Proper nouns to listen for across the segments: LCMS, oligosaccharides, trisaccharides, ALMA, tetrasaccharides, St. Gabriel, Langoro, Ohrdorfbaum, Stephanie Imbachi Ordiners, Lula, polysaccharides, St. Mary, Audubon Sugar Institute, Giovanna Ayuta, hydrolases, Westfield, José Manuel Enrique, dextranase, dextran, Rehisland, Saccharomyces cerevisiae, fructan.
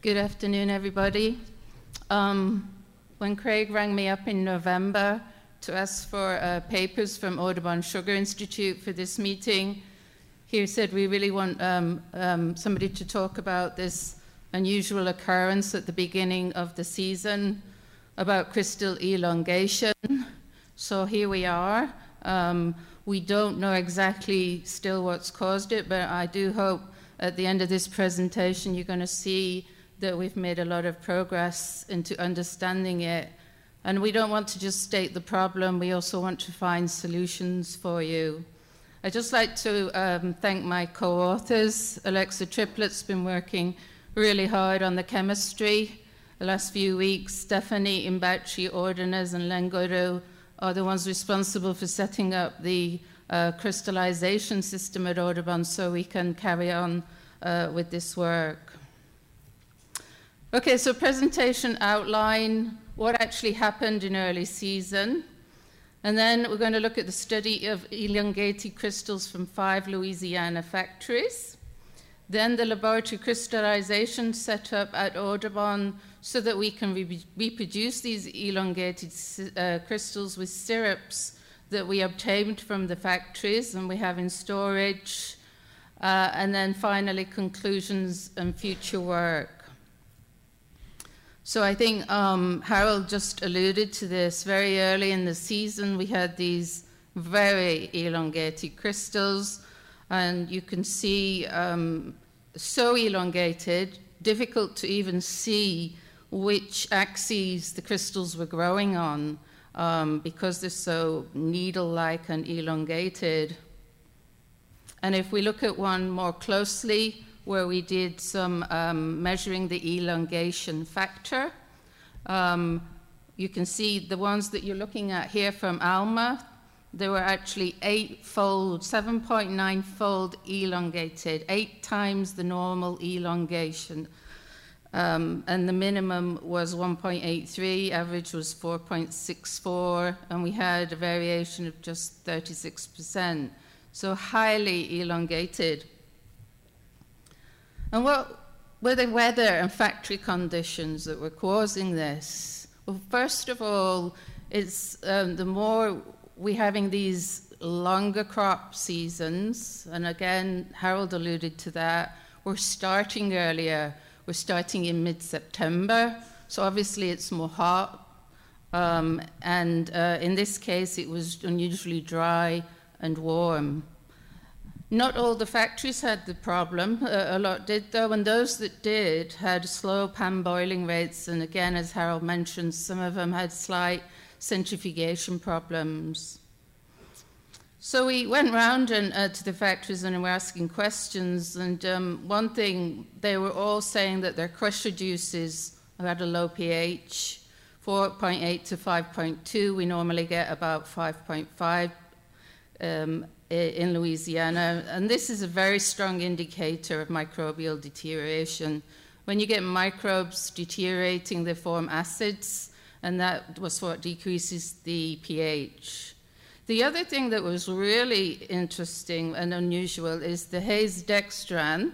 Good afternoon, everybody. When Craig rang me up in November to ask for papers from Audubon Sugar Institute for this meeting, he said, we really want somebody to talk about this unusual occurrence at the beginning of the season about crystal elongation. So here we are. We don't know exactly still what's caused it, but I do hope at the end of this presentation you're going to see that we've made a lot of progress into understanding it. And we don't want to just state the problem, we also want to find solutions for you. I'd just like to thank my co-authors. Alexa Triplett's been working really hard on the chemistry the last few weeks. Stephanie Imbachi Ordiners and Langoro are the ones responsible for setting up the crystallization system at Audubon so we can carry on with this work. Okay, so presentation outline, what actually happened in early season. And then we're going to look at the study of elongated crystals from 5 Louisiana factories. Then the laboratory crystallization set up at Audubon so that we can reproduce these elongated crystals with syrups that we obtained from the factories and we have in storage. And then finally, conclusions and future work. So I think Harold just alluded to this. Very early in the season, we had these very elongated crystals, and you can see so elongated, difficult to even see which axes the crystals were growing on because they're so needle-like and elongated. And if we look at one more closely, where we did some measuring the elongation factor. You can see the ones that you're looking at here from ALMA, they were actually 8-fold, 7.9-fold elongated, 8 times the normal elongation. And the minimum was 1.83, average was 4.64, and we had a variation of just 36%. So highly elongated. And what were the weather and factory conditions that were causing this? Well, first of all, it's the more we're having these longer crop seasons, and again, Harold alluded to that, we're starting earlier. We're starting in mid-September, so obviously it's more hot. And in this case, it was unusually dry and warm. Not all the factories had the problem, a lot did though, and those that did had slow pan boiling rates, and again, as Harold mentioned, some of them had slight centrifugation problems. So we went round and, to the factories and were asking questions, and one thing, they were all saying that their crusher juices had a low pH, 4.8 to 5.2, we normally get about 5.5. In Louisiana, and this is a very strong indicator of microbial deterioration. When you get microbes deteriorating, they form acids, and that was what decreases the pH. The other thing that was really interesting and unusual is the Haze dextran.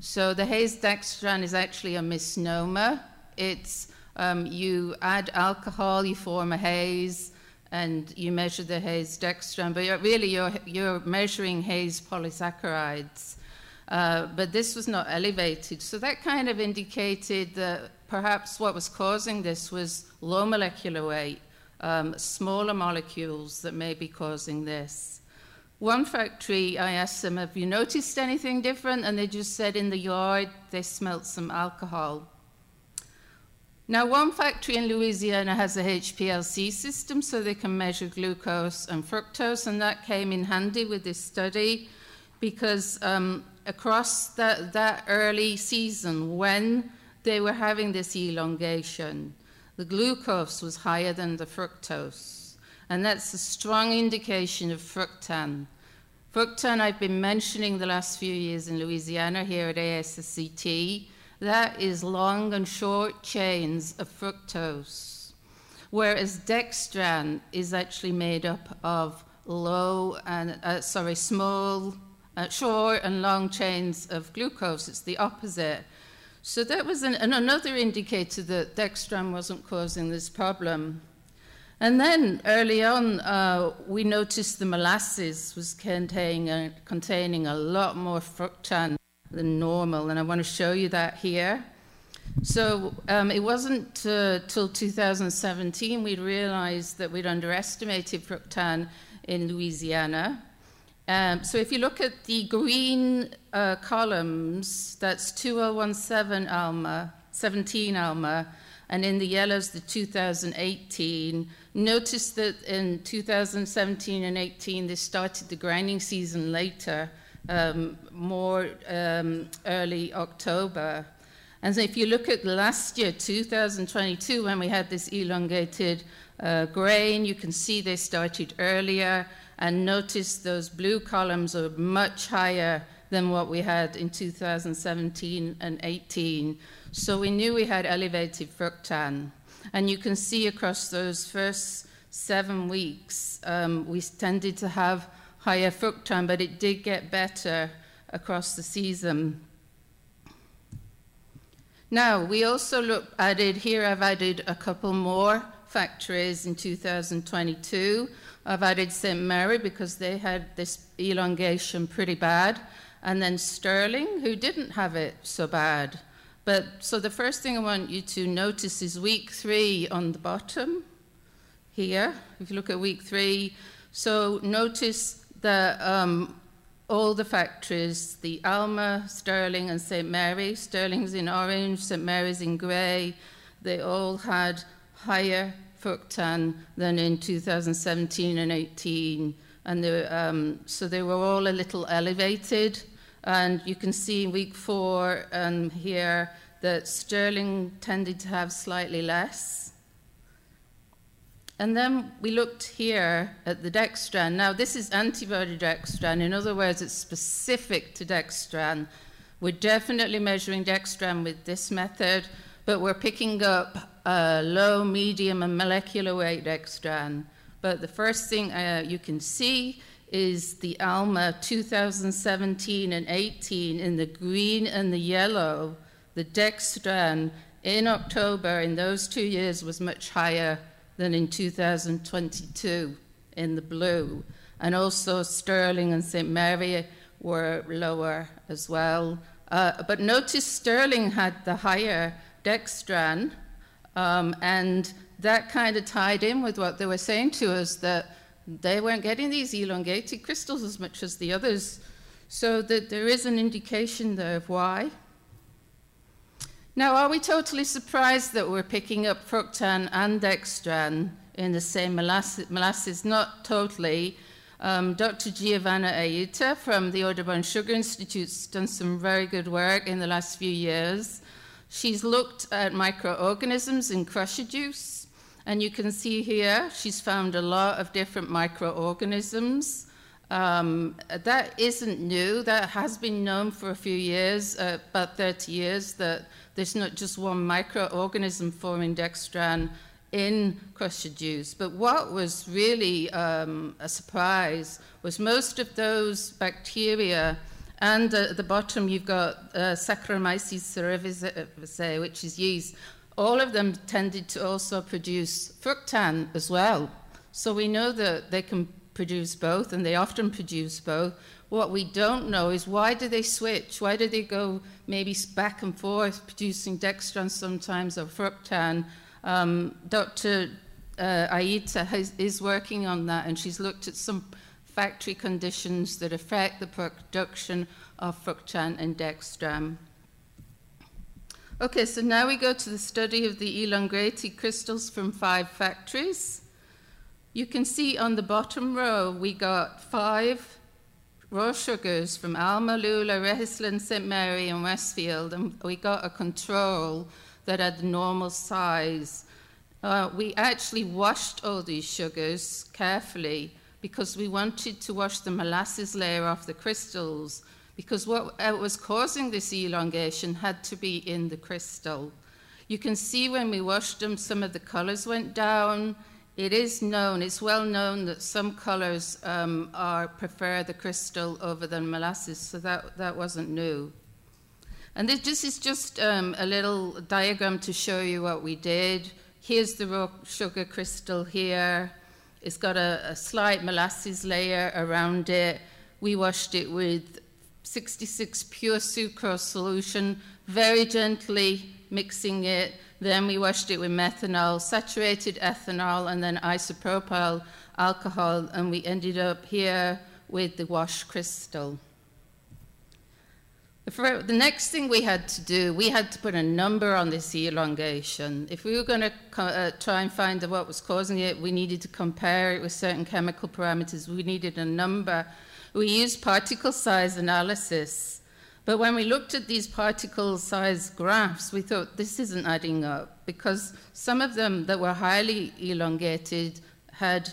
So the Haze dextran is actually a misnomer. It's you add alcohol, you form a haze, and you measure the Haze dextran, but really you're measuring Haze polysaccharides. But this was not elevated. So that kind of indicated that perhaps what was causing this was low molecular weight, smaller molecules that may be causing this. One factory, I asked them, have you noticed anything different? And they just said in the yard, they smelt some alcohol. Now, one factory in Louisiana has a HPLC system, so they can measure glucose and fructose, and that came in handy with this study because across that early season, when they were having this elongation, the glucose was higher than the fructose, and that's a strong indication of fructan. Fructan, I've been mentioning the last few years in Louisiana here at ASSCT. That is long and short chains of fructose, whereas dextran is actually made up of small, short and long chains of glucose. It's the opposite. So that was another indicator that dextran wasn't causing this problem. And then early on, we noticed the molasses was containing a lot more fructan than normal, and I want to show you that here. So it wasn't till 2017 we realized that we'd underestimated fructan in Louisiana. So if you look at the green columns, that's 2017 ALMA, 17 ALMA, and in the yellows, the 2018. Notice that in 2017 and 18, they started the grinding season later, early October. And so if you look at last year, 2022, when we had this elongated grain, you can see they started earlier, and notice those blue columns are much higher than what we had in 2017 and 18. So we knew we had elevated fructan. And you can see across those first 7 weeks, we tended to have higher fructan, but it did get better across the season. Now, we also I've added a couple more factories in 2022. I've added St. Mary because they had this elongation pretty bad, and then Sterling, who didn't have it so bad. But so the first thing I want you to notice is week 3 on the bottom here. If you look at week 3, so notice that all the factories, the ALMA, Sterling, and St. Mary, Sterling's in orange, St. Mary's in gray, they all had higher fructan than in 2017 and 18. And so they were all a little elevated. And you can see in week 4 here that Sterling tended to have slightly less. And then we looked here at the dextran. Now, this is antibody dextran. In other words, it's specific to dextran. We're definitely measuring dextran with this method, but we're picking up low, medium, and molecular weight dextran. But the first thing you can see is the ALMA 2017 and 18 in the green and the yellow. The dextran in October in those 2 years was much higher than in 2022 in the blue. And also Sterling and St. Mary were lower as well. But notice Sterling had the higher dextran, and that kind of tied in with what they were saying to us, that they weren't getting these elongated crystals as much as the others. So that there is an indication there of why. Now, are we totally surprised that we're picking up fructan and dextran in the same molasses? Not totally. Dr. Giovanna Ayuta from the Audubon Sugar Institute's done some very good work in the last few years. She's looked at microorganisms in crusher juice, and you can see here she's found a lot of different microorganisms. That isn't new. That has been known for a few years, about 30 years, that there's not just one microorganism forming dextran in crusher juice. But what was really a surprise was most of those bacteria, and at the bottom you've got Saccharomyces cerevisiae, which is yeast. All of them tended to also produce fructan as well. So we know that they can produce both, and they often produce both. What we don't know is why do they switch? Why do they go maybe back and forth, producing dextran sometimes or fructan? Dr. Ayuta is working on that, and she's looked at some factory conditions that affect the production of fructan and dextran. Okay, so now we go to the study of the elongated crystals from 5 factories. You can see on the bottom row, we got 5 raw sugars from ALMA, Lula, Rehisland, St. Mary, and Westfield, and we got a control that had the normal size. We actually washed all these sugars carefully because we wanted to wash the molasses layer off the crystals, because what was causing this elongation had to be in the crystal. You can see when we washed them, some of the colors went down. It is known, it's well known that some colors prefer the crystal over the molasses, so that wasn't new. And this is just a little diagram to show you what we did. Here's the raw sugar crystal here. It's got a slight molasses layer around it. We washed it with 66 pure sucrose solution, very gently mixing it. Then we washed it with methanol, saturated ethanol, and then isopropyl alcohol, and we ended up here with the wash crystal. The next thing we had to do, we had to put a number on this elongation. If we were going to try and find what was causing it, we needed to compare it with certain chemical parameters. We needed a number. We used particle size analysis. But when we looked at these particle size graphs, we thought this isn't adding up, because some of them that were highly elongated had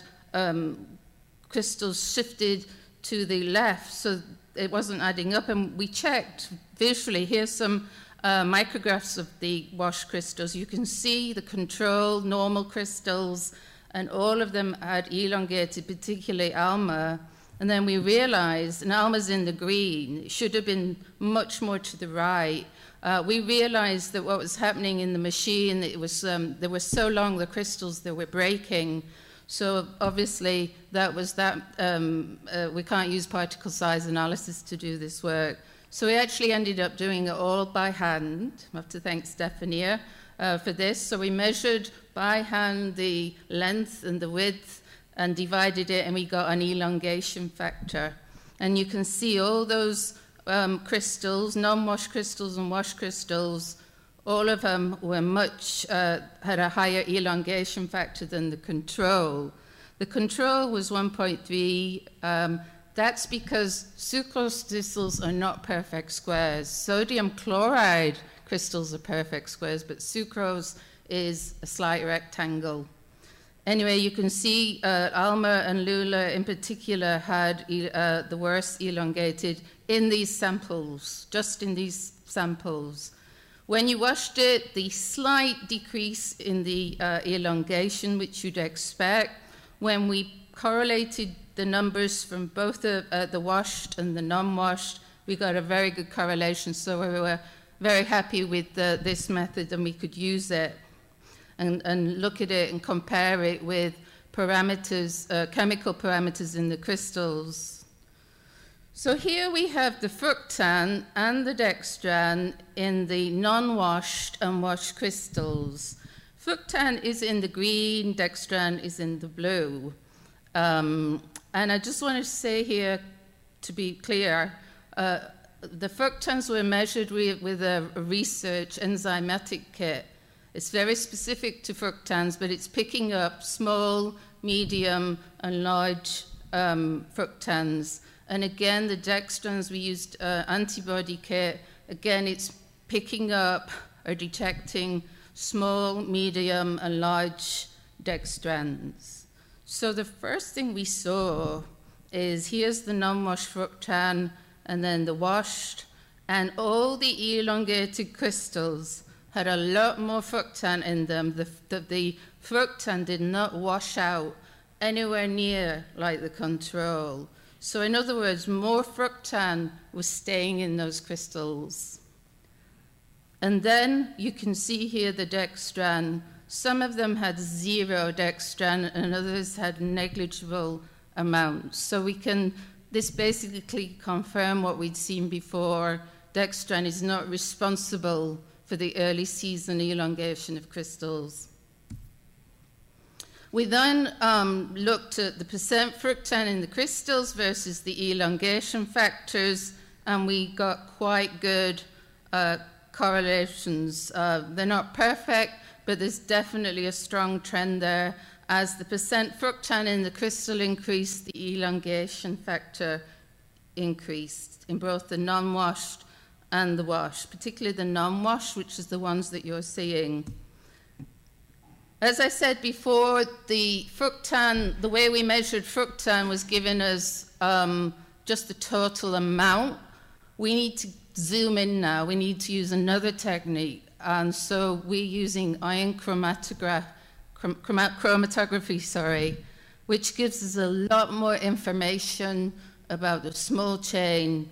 crystals shifted to the left, so it wasn't adding up. And we checked visually. Here's some micrographs of the wash crystals. You can see the control, normal crystals, and all of them had elongated, particularly ALMA. And then we realized, and ALMA's in the green, it should have been much more to the right. We realized that what was happening in the machine, it was, they were so long, the crystals that were breaking. So obviously that was that, we can't use particle size analysis to do this work. So we actually ended up doing it all by hand. I have to thank Stephanie for this. So we measured by hand the length and the width and divided it, and we got an elongation factor. And you can see all those crystals, non-wash crystals and wash crystals, all of them were much, had a higher elongation factor than the control. The control was 1.3. That's because sucrose crystals are not perfect squares. Sodium chloride crystals are perfect squares, but sucrose is a slight rectangle. Anyway, you can see ALMA and Lula in particular had the worst elongated in these samples, just in these samples. When you washed it, the slight decrease in the elongation, which you'd expect. When we correlated the numbers from both the washed and the non-washed, we got a very good correlation, so we were very happy with this method, and we could use it and look at it and compare it with parameters, chemical parameters in the crystals. So here we have the fructan and the dextran in the non-washed and washed crystals. Fructan is in the green, dextran is in the blue. And I just want to say here, to be clear, the fructans were measured with a research enzymatic kit. It's very specific to fructans, but it's picking up small, medium, and large fructans. And again, the dextrans, we used antibody kit. Again, it's picking up or detecting small, medium, and large dextrans. So the first thing we saw is here's the non-washed fructan, and then the washed, and all the elongated crystals had a lot more fructan in them. The fructan did not wash out anywhere near like the control. So in other words, more fructan was staying in those crystals. And then you can see here the dextran. Some of them had zero dextran and others had negligible amounts. So we can, this basically confirm what we'd seen before. Dextran is not responsible for the early season elongation of crystals. We then looked at the percent fructan in the crystals versus the elongation factors, and we got quite good correlations. They're not perfect, but there's definitely a strong trend there. As the percent fructan in the crystal increased, the elongation factor increased in both the non-washed and the washed, particularly the non-washed, which is the ones that you're seeing. As I said before, the fructan, the way we measured fructan was given as just the total amount. We need to zoom in now. We need to use another technique. And so we're using ion chromatography, which gives us a lot more information about the small chain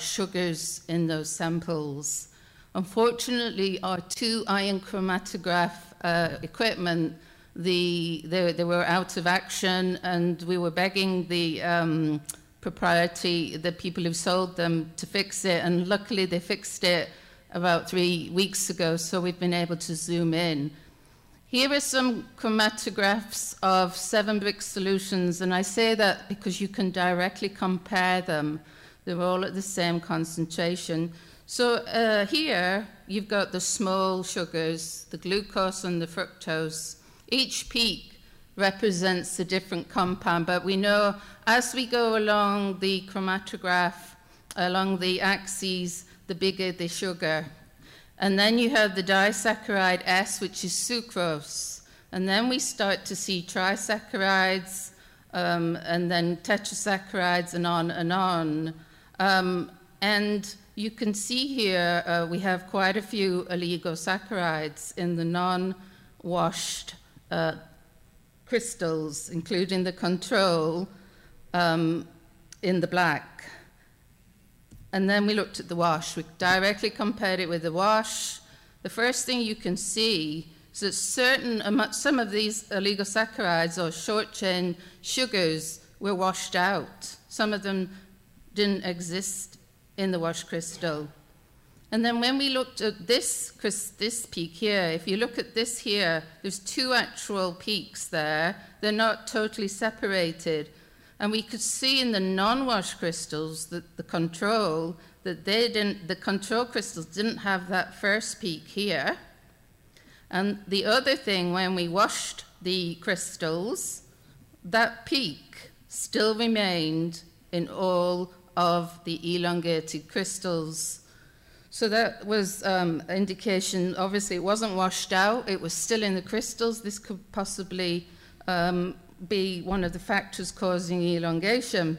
sugars in those samples. Unfortunately, our two ion chromatograph equipment, they were out of action, and we were begging the the people who sold them, to fix it, and luckily they fixed it about 3 weeks ago, so we've been able to zoom in. Here are some chromatographs of 7-brick solutions, and I say that because you can directly compare them. They're all at the same concentration. So here you've got the small sugars, the glucose and the fructose. Each peak represents a different compound, but we know as we go along the chromatograph, along the axes, the bigger the sugar. And then you have the disaccharide S, which is sucrose. And then we start to see trisaccharides, and then tetrasaccharides, and on and on. And you can see here we have quite a few oligosaccharides in the non-washed crystals, including the control in the black. And then we looked at the wash. We directly compared it with the wash. The first thing you can see is that some of these oligosaccharides or short-chain sugars were washed out. Some of them didn't exist in the wash crystal. And then when we looked at this peak here, if you look at this here, there's two actual peaks there. They're not totally separated. And we could see in the non-wash crystals that the control crystals didn't have that first peak here. And the other thing, when we washed the crystals, that peak still remained in all of the elongated crystals. So that was an indication. Obviously, it wasn't washed out. It was still in the crystals. This could possibly be one of the factors causing elongation.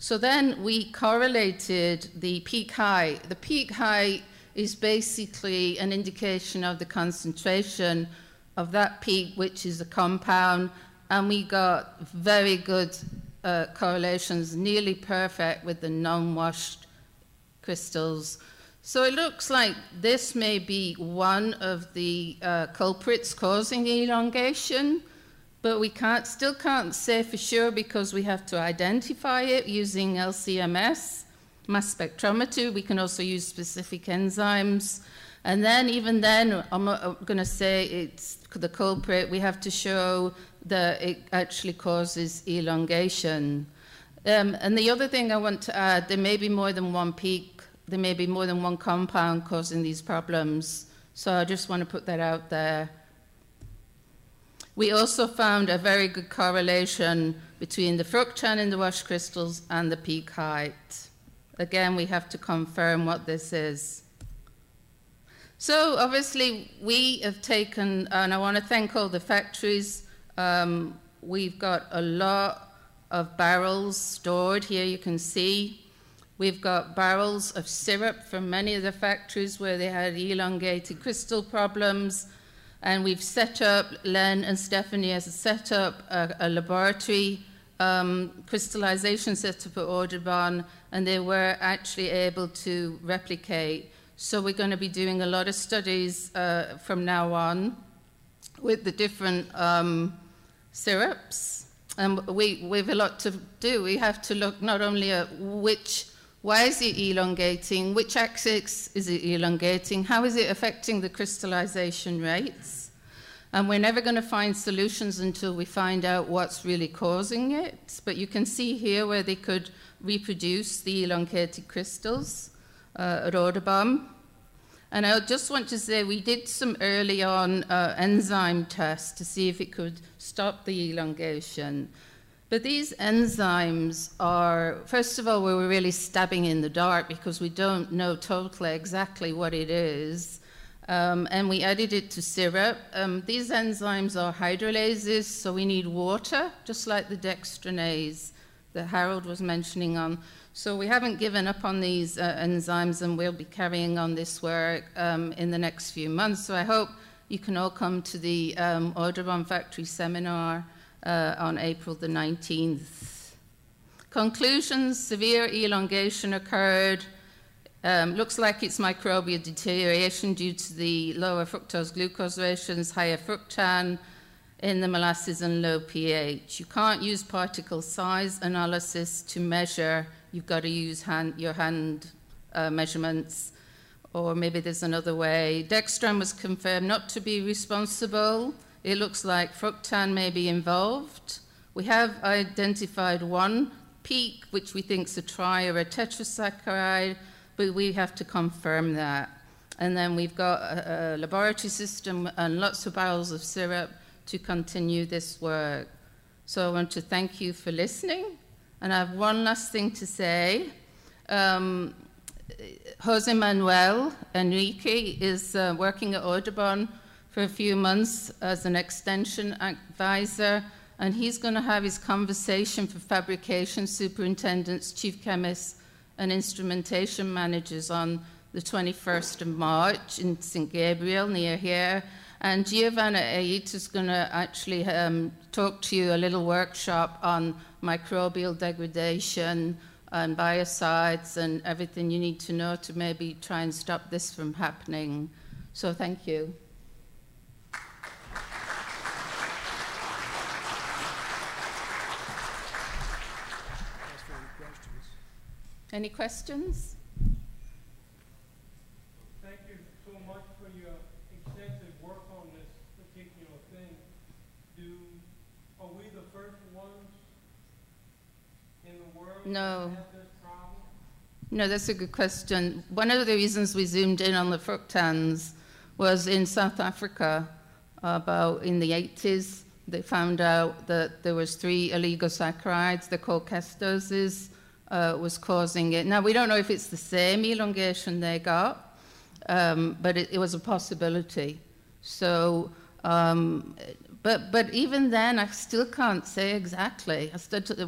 So then we correlated the peak height. The peak height is basically an indication of the concentration of that peak, which is a compound, and we got very good correlations, nearly perfect with the non-washed crystals. So it looks like this may be one of the culprits causing elongation. But we still can't say for sure, because we have to identify it using LCMS, mass spectrometry. We can also use specific enzymes. And then, even then, I'm not going to say it's the culprit. We have to show that it actually causes elongation. And the other thing I want to add, there may be more than one peak. There may be more than one compound causing these problems. So I just want to put that out there. We also found a very good correlation between the fructan in the wash crystals and the peak height. Again, we have to confirm what this is. So obviously, we have taken, and I want to thank all the factories. We've got a lot of barrels stored here, you can see. We've got barrels of syrup from many of the factories where they had elongated crystal problems. And we've set up, Len and Stephanie has set up a laboratory crystallization setup at Audubon, and they were actually able to replicate. So we're going to be doing a lot of studies from now on with the different syrups. And we have a lot to do. We have to look not only at why is it elongating? Which axis is it elongating? How is it affecting the crystallization rates? And we're never going to find solutions until we find out what's really causing it. But you can see here where they could reproduce the elongated crystals at Ohrdorfbaum. And I just want to say we did some early on enzyme tests to see if it could stop the elongation. But these enzymes are, first of all, we were really stabbing in the dark because we don't know totally exactly what it is. And we added it to syrup. These enzymes are hydrolases, so we need water, just like the dextranase that Harold was mentioning on. So we haven't given up on these enzymes, and we'll be carrying on this work in the next few months. So I hope you can all come to the Audubon Factory Seminar on April the 19th. Conclusions: severe elongation occurred Looks like it's microbial deterioration due to the lower fructose glucose rations, higher fructan in the molasses, and low pH. You can't use particle size analysis to measure. You've got to use your hand measurements, or maybe there's another way. Dextran was confirmed not to be responsible. It looks like fructan may be involved. We have identified one peak, which we think is a tri or a tetrasaccharide, but we have to confirm that. And then we've got a laboratory system and lots of barrels of syrup to continue this work. So I want to thank you for listening. And I have one last thing to say. José Manuel Enrique is working at Audubon for a few months as an extension advisor, and he's going to have his conversation for fabrication superintendents, chief chemists, and instrumentation managers on the 21st of March in St. Gabriel, near here. And Giovanna Ayuta is going to actually talk to you a little workshop on microbial degradation and biocides and everything you need to know to maybe try and stop this from happening. So thank you. Any questions? Thank you so much for your extensive work on this particular thing. Are we the first ones in the world that have this problem? No, that's a good question. One of the reasons we zoomed in on the fructans was in South Africa, about in the 80s, they found out that there was 3 oligosaccharides, they're called castoses, was causing it. Now, we don't know if it's the same elongation they got, but it was a possibility. So, but even then, I still can't say exactly.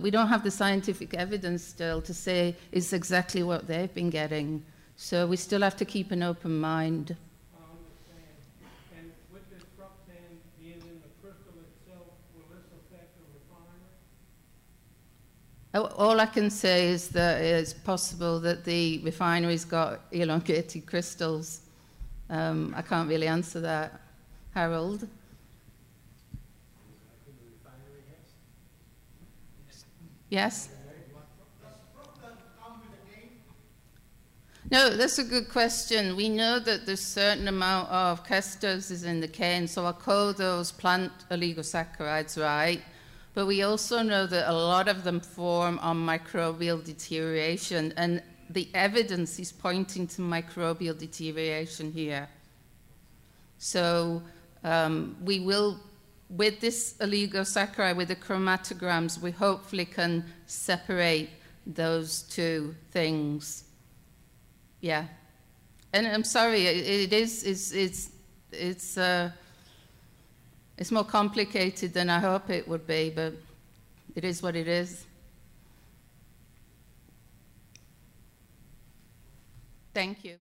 We don't have the scientific evidence still to say it's exactly what they've been getting. So we still have to keep an open mind. I understand. And with this fructan being in the crystal itself, will this affect the refiner? All I can say is that it's possible that the refinery's got elongated crystals. I can't really answer that. Harold? Yes? No, that's a good question. We know that there's a certain amount of castoses in the cane, so I'll call those plant oligosaccharides, right? But we also know that a lot of them form on microbial deterioration, and the evidence is pointing to microbial deterioration here. So we will, with this oligosaccharide, with the chromatograms, we hopefully can separate those two things. Yeah. And I'm sorry, it's more complicated than I hope it would be, but it is what it is. Thank you.